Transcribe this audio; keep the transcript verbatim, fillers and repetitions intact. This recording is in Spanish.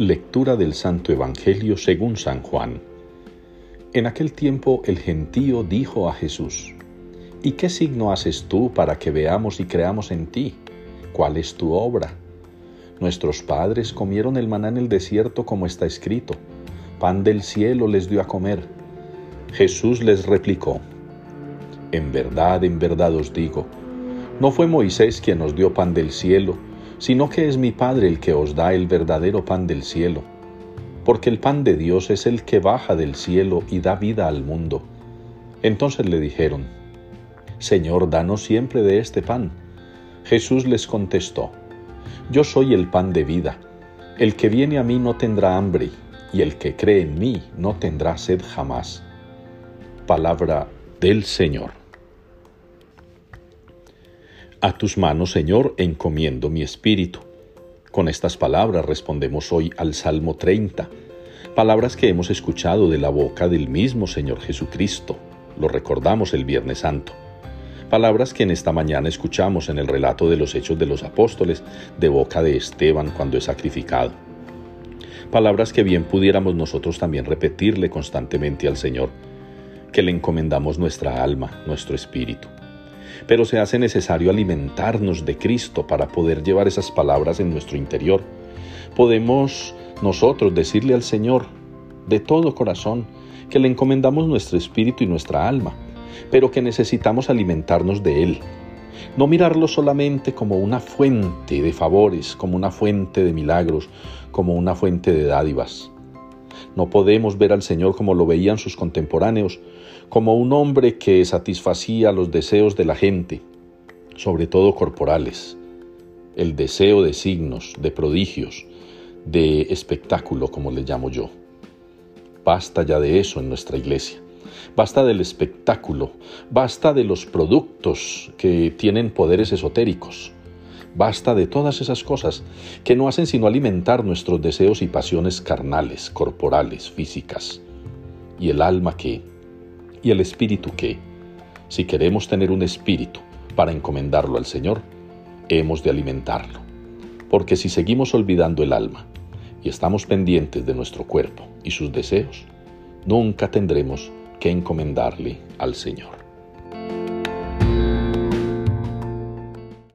Lectura del Santo Evangelio según San Juan. En aquel tiempo el gentío dijo a Jesús: ¿Y qué signo haces tú para que veamos y creamos en ti? ¿Cuál es tu obra? Nuestros padres comieron el maná en el desierto, como está escrito: pan del cielo les dio a comer. Jesús les replicó: En verdad, en verdad os digo, no fue Moisés quien os dio pan del cielo, sino que es mi Padre el que os da el verdadero pan del cielo. Porque el pan de Dios es el que baja del cielo y da vida al mundo. Entonces le dijeron: Señor, danos siempre de este pan. Jesús les contestó: Yo soy el pan de vida. El que viene a mí no tendrá hambre, y el que cree en mí no tendrá sed jamás. Palabra del Señor. A tus manos, Señor, encomiendo mi espíritu. Con estas palabras respondemos hoy al Salmo treinta, palabras que hemos escuchado de la boca del mismo Señor Jesucristo. Lo recordamos el Viernes Santo. Palabras que en esta mañana escuchamos en el relato de los Hechos de los Apóstoles, de boca de Esteban cuando es sacrificado. Palabras que bien pudiéramos nosotros también repetirle constantemente al Señor, que le encomendamos nuestra alma, nuestro espíritu. Pero se hace necesario alimentarnos de Cristo para poder llevar esas palabras en nuestro interior. Podemos nosotros decirle al Señor de todo corazón que le encomendamos nuestro espíritu y nuestra alma, pero que necesitamos alimentarnos de Él. No mirarlo solamente como una fuente de favores, como una fuente de milagros, como una fuente de dádivas. No podemos ver al Señor como lo veían sus contemporáneos, como un hombre que satisfacía los deseos de la gente, sobre todo corporales, el deseo de signos, de prodigios, de espectáculo, como le llamo yo. Basta ya de eso en nuestra iglesia. Basta del espectáculo, basta de los productos que tienen poderes esotéricos. Basta de todas esas cosas que no hacen sino alimentar nuestros deseos y pasiones carnales, corporales, físicas. ¿Y el alma qué? ¿Y el espíritu qué? Si queremos tener un espíritu para encomendarlo al Señor, hemos de alimentarlo. Porque si seguimos olvidando el alma y estamos pendientes de nuestro cuerpo y sus deseos, nunca tendremos que encomendarle al Señor.